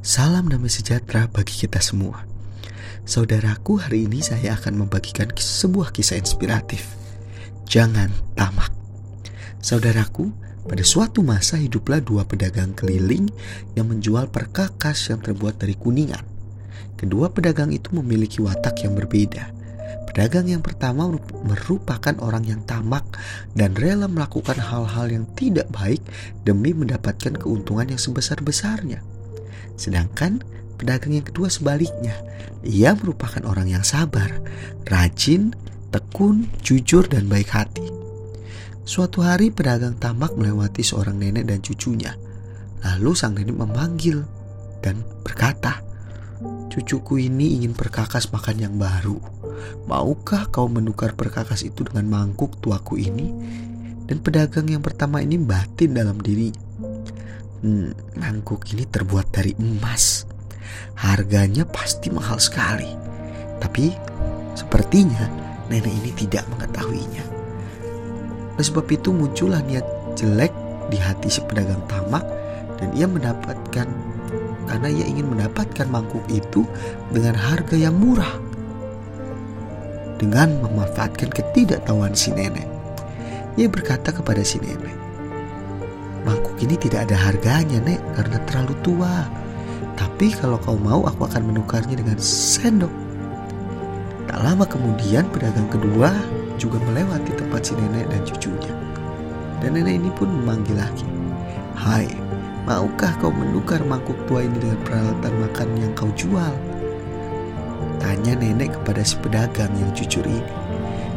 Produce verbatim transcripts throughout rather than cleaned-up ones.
Salam damai sejahtera bagi kita semua. Saudaraku, hari ini saya akan membagikan sebuah kisah inspiratif. Jangan tamak. Saudaraku, pada suatu masa hiduplah dua pedagang keliling yang menjual perkakas yang terbuat dari kuningan. Kedua pedagang itu memiliki watak yang berbeda. Pedagang yang pertama merupakan orang yang tamak dan rela melakukan hal-hal yang tidak baik demi mendapatkan keuntungan yang sebesar-besarnya. Sedangkan pedagang yang kedua sebaliknya, ia merupakan orang yang sabar, rajin, tekun, jujur, dan baik hati. Suatu hari pedagang tamak melewati seorang nenek dan cucunya. Lalu sang nenek memanggil dan berkata, "Cucuku ini ingin perkakas makan yang baru. Maukah kau menukar perkakas itu dengan mangkuk tuaku ini?" Dan pedagang yang pertama ini batin dalam dirinya, Hmm, mangkuk ini terbuat dari emas. Harganya pasti mahal sekali. Tapi sepertinya nenek ini tidak mengetahuinya. Oleh sebab itu muncullah niat jelek di hati si pedagang tamak, dan ia mendapatkan karena ia ingin mendapatkan mangkuk itu dengan harga yang murah, dengan memanfaatkan ketidaktahuan si nenek. Ia berkata kepada si nenek, "Mangkuk ini tidak ada harganya, Nek, karena terlalu tua. Tapi kalau kau mau, aku akan menukarnya dengan sendok." Tak lama kemudian pedagang kedua juga melewati tempat si nenek dan cucunya. Dan nenek ini pun memanggil lagi, "Hai, maukah kau menukar mangkuk tua ini dengan peralatan makan yang kau jual?" Tanya nenek kepada si pedagang yang jujur ini.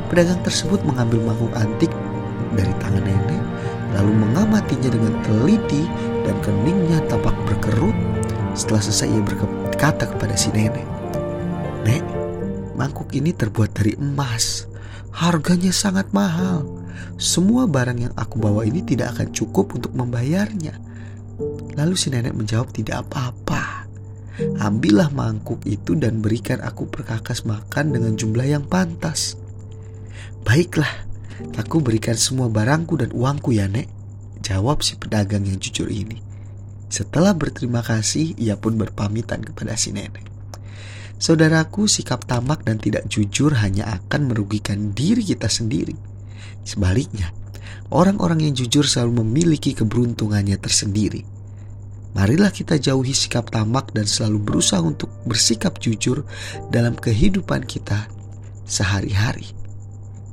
Pedagang tersebut mengambil mangkuk antik dari tangan nenek, lalu mengamatinya dengan teliti dan keningnya tampak berkerut. Setelah selesai, ia berkata kepada si nenek, "Nek, mangkuk ini terbuat dari emas. Harganya sangat mahal. Semua barang yang aku bawa ini tidak akan cukup untuk membayarnya." Lalu si nenek menjawab, "Tidak apa-apa. Ambillah mangkuk itu dan berikan aku perkakas makan dengan jumlah yang pantas." "Baiklah, aku berikan semua barangku dan uangku ya, Nek," jawab si pedagang yang jujur ini. Setelah berterima kasih, ia pun berpamitan kepada si nenek. Saudaraku, sikap tamak dan tidak jujur hanya akan merugikan diri kita sendiri. Sebaliknya, orang-orang yang jujur selalu memiliki keberuntungannya tersendiri. Marilah kita jauhi sikap tamak dan selalu berusaha untuk bersikap jujur dalam kehidupan kita sehari-hari.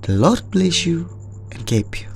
The Lord bless you and keep you.